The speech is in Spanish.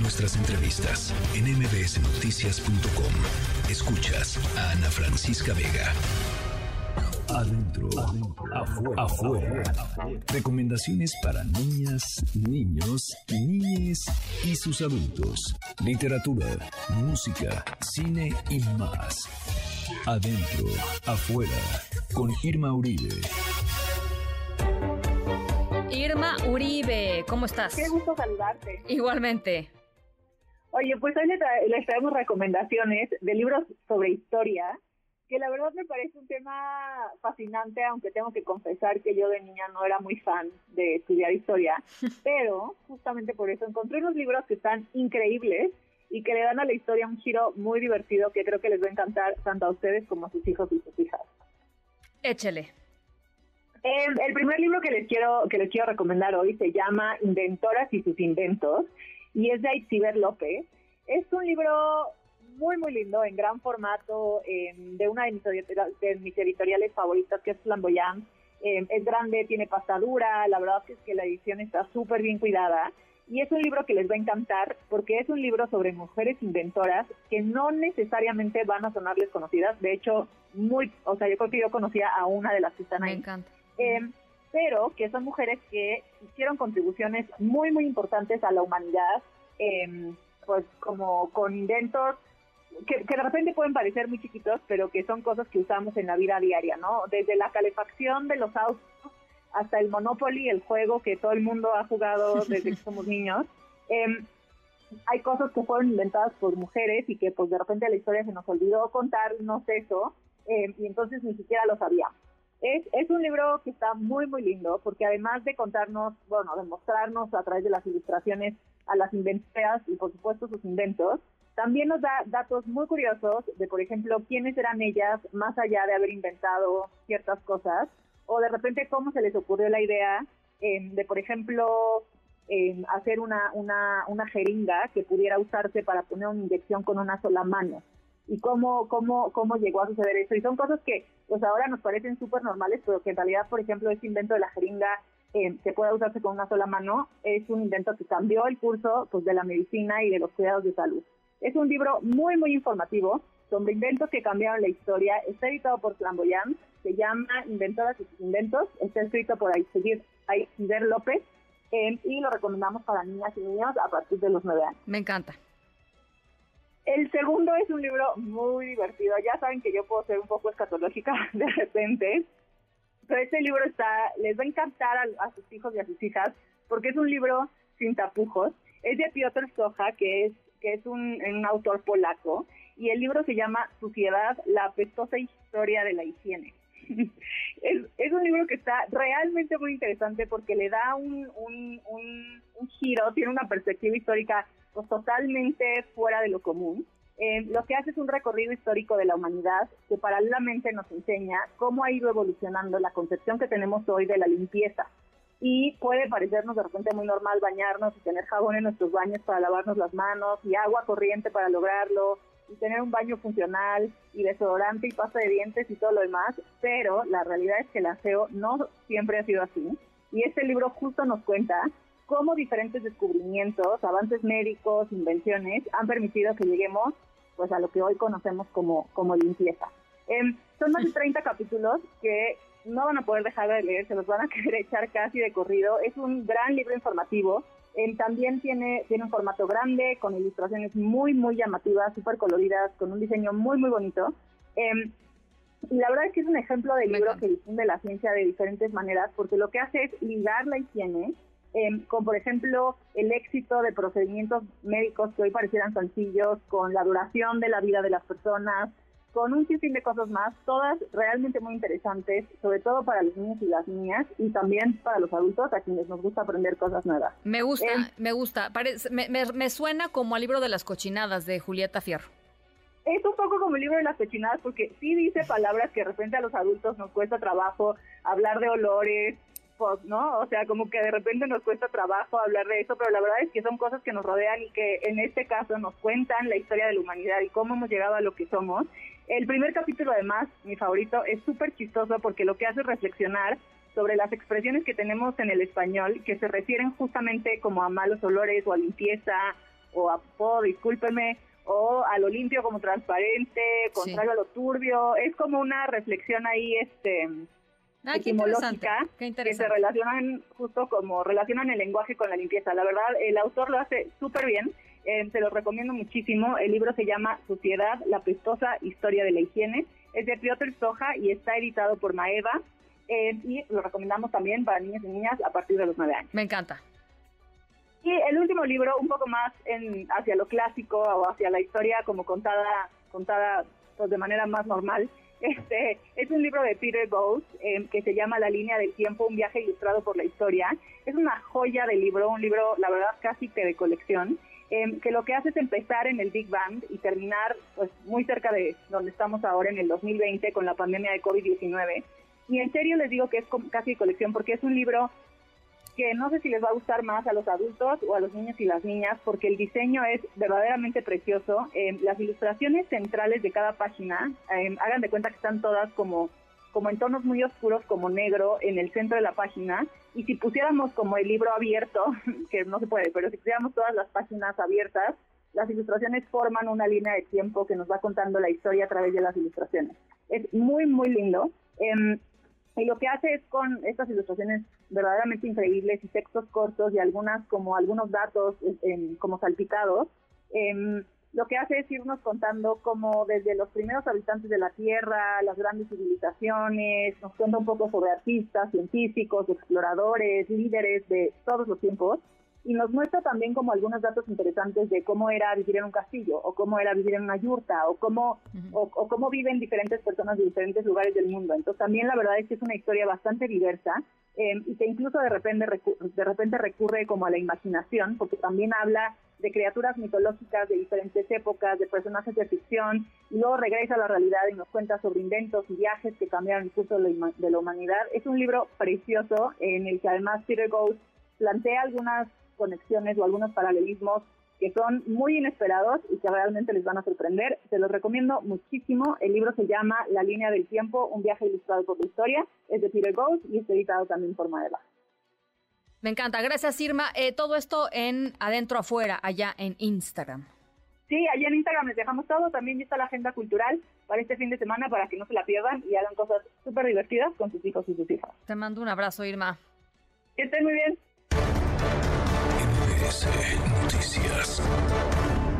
Nuestras entrevistas en mbsnoticias.com. Escuchas a Ana Francisca Vega. Adentro, afuera. Recomendaciones para niñas, niños, niñes y sus adultos. Literatura, música, cine y más. Adentro, afuera, con Irma Uribe. Irma Uribe, ¿cómo estás? Qué gusto saludarte. Igualmente. Oye, pues hoy les traemos recomendaciones de libros sobre historia, que la verdad me parece un tema fascinante, aunque tengo que confesar que yo de niña no era muy fan de estudiar historia, pero justamente por eso encontré unos libros que están increíbles y que le dan a la historia un giro muy divertido que creo que les va a encantar tanto a ustedes como a sus hijos y sus hijas. Échale. El primer libro que les quiero recomendar hoy se llama Inventoras y sus inventos, y es de Aitziber López. Es un libro muy, muy lindo, en gran formato, de una de mis editoriales favoritas, que es Flamboyant. Es grande, tiene pastadura, la verdad es que la edición está súper bien cuidada. Y es un libro que les va a encantar porque es un libro sobre mujeres inventoras que no necesariamente van a sonarles conocidas. De hecho, yo creo que yo conocía a una de las que están ahí. Me encanta. Pero que son mujeres que hicieron contribuciones muy, muy importantes a la humanidad, pues como con inventos que de repente pueden parecer muy chiquitos, pero que son cosas que usamos en la vida diaria, ¿no? Desde la calefacción de los autos hasta el Monopoly, el juego que todo el mundo ha jugado desde que somos niños. Hay cosas que fueron inventadas por mujeres y que pues de repente la historia se nos olvidó contarnos eso, y entonces ni siquiera lo sabíamos. Es un libro que está muy, muy lindo, porque además de contarnos, de mostrarnos a través de las ilustraciones a las inventoras y, por supuesto, sus inventos, también nos da datos muy curiosos de, por ejemplo, quiénes eran ellas más allá de haber inventado ciertas cosas, o de repente cómo se les ocurrió la idea de, por ejemplo, hacer una jeringa que pudiera usarse para poner una inyección con una sola mano. Y cómo llegó a suceder eso. Y son cosas que pues ahora nos parecen súper normales, pero que en realidad, por ejemplo, este invento de la jeringa que pueda usarse con una sola mano es un invento que cambió el curso pues de la medicina y de los cuidados de salud. Es un libro muy, muy informativo sobre inventos que cambiaron la historia. Está editado por Flamboyant, se llama Inventoras y sus inventos. Está escrito por Aitziber López y lo recomendamos para niñas y niños a partir de los 9 años. Me encanta. El segundo es un libro muy divertido. Ya saben que yo puedo ser un poco escatológica de repente, pero este libro les va a encantar a sus hijos y a sus hijas porque es un libro sin tapujos. Es de Piotr Socha, que es un autor polaco, y el libro se llama Suciedad, la apestosa historia de la higiene. Es un libro que está realmente muy interesante porque le da un giro, tiene una perspectiva histórica pues totalmente fuera de lo común. Lo que hace es un recorrido histórico de la humanidad que paralelamente nos enseña cómo ha ido evolucionando la concepción que tenemos hoy de la limpieza. Y puede parecernos de repente muy normal bañarnos y tener jabón en nuestros baños para lavarnos las manos y agua corriente para lograrlo y tener un baño funcional y desodorante y pasta de dientes y todo lo demás, pero la realidad es que el aseo no siempre ha sido así. Y este libro justo nos cuenta cómo diferentes descubrimientos, avances médicos, invenciones han permitido que lleguemos pues a lo que hoy conocemos como limpieza. Son más de 30 capítulos que no van a poder dejar de leer, se los van a querer echar casi de corrido. Es un gran libro informativo. También tiene un formato grande, con ilustraciones muy, muy llamativas, súper coloridas, con un diseño muy, muy bonito. Y la verdad es que es un ejemplo de libro que difunde la ciencia de diferentes maneras, porque lo que hace es ligar la higiene con, por ejemplo, el éxito de procedimientos médicos que hoy parecieran sencillos, con la duración de la vida de las personas, con un sinfín de cosas más, todas realmente muy interesantes, sobre todo para los niños y las niñas, y también para los adultos a quienes nos gusta aprender cosas nuevas. Me gusta. Me suena como al libro de las cochinadas de Julieta Fierro. Es un poco como el libro de las cochinadas, porque sí dice palabras que de repente a los adultos nos cuesta trabajo, hablar de olores, ¿no? O sea, como que de repente nos cuesta trabajo hablar de eso, pero la verdad es que son cosas que nos rodean y que en este caso nos cuentan la historia de la humanidad y cómo hemos llegado a lo que somos. El primer capítulo, además, mi favorito, es súper chistoso porque lo que hace es reflexionar sobre las expresiones que tenemos en el español que se refieren justamente como a malos olores o a limpieza o a popó, discúlpeme, o a lo limpio como transparente, contrario a lo turbio. Es como una reflexión ahí etimológica, que se relacionan justo como relacionan el lenguaje con la limpieza. La verdad, el autor lo hace súper bien, se lo recomiendo muchísimo. El libro se llama Suciedad, la apestosa historia de la higiene. Es de Piotr Socha y está editado por Maeva. Y lo recomendamos también para niños y niñas a partir de los 9 años. Me encanta. Y el último libro, un poco más hacia lo clásico o hacia la historia como contada pues, de manera más normal, es un libro de Peter Goes que se llama La Línea del Tiempo: Un viaje ilustrado por la historia. Es una joya de libro, un libro, la verdad, casi que de colección, que lo que hace es empezar en el Big Bang y terminar pues muy cerca de donde estamos ahora, en el 2020, con la pandemia de COVID-19. Y en serio les digo que es casi de colección, porque es un libro que no sé si les va a gustar más a los adultos o a los niños y las niñas, porque el diseño es verdaderamente precioso. Las ilustraciones centrales de cada página, hagan de cuenta que están todas como en tonos muy oscuros, como negro, en el centro de la página. Y si pusiéramos como el libro abierto, que no se puede, pero si pusiéramos todas las páginas abiertas, las ilustraciones forman una línea de tiempo que nos va contando la historia a través de las ilustraciones. Es muy, muy lindo. Y lo que hace es, con estas ilustraciones verdaderamente increíbles y textos cortos y algunos datos como salpicados, lo que hace es irnos contando como desde los primeros habitantes de la Tierra, las grandes civilizaciones, nos cuenta un poco sobre artistas, científicos, exploradores, líderes de todos los tiempos, y nos muestra también como algunos datos interesantes de cómo era vivir en un castillo, o cómo era vivir en una yurta, o cómo viven diferentes personas de diferentes lugares del mundo. Entonces también la verdad es que es una historia bastante diversa, y que incluso de repente recurre como a la imaginación, porque también habla de criaturas mitológicas de diferentes épocas, de personajes de ficción, y luego regresa a la realidad y nos cuenta sobre inventos y viajes que cambiaron el curso de la humanidad. Es un libro precioso en el que además Peter Goes plantea algunas conexiones o algunos paralelismos que son muy inesperados y que realmente les van a sorprender. Se los recomiendo muchísimo. El libro se llama La Línea del Tiempo: Un viaje ilustrado por la historia. Es de Peter Goes y está editado también por Maeva. Me encanta. Gracias, Irma. Todo esto en Adentro Afuera, allá en Instagram. Sí, allá en Instagram les dejamos todo. También está la agenda cultural para este fin de semana para que no se la pierdan y hagan cosas súper divertidas con sus hijos y sus hijas. Te mando un abrazo, Irma. Que estén muy bien. MBS Noticias.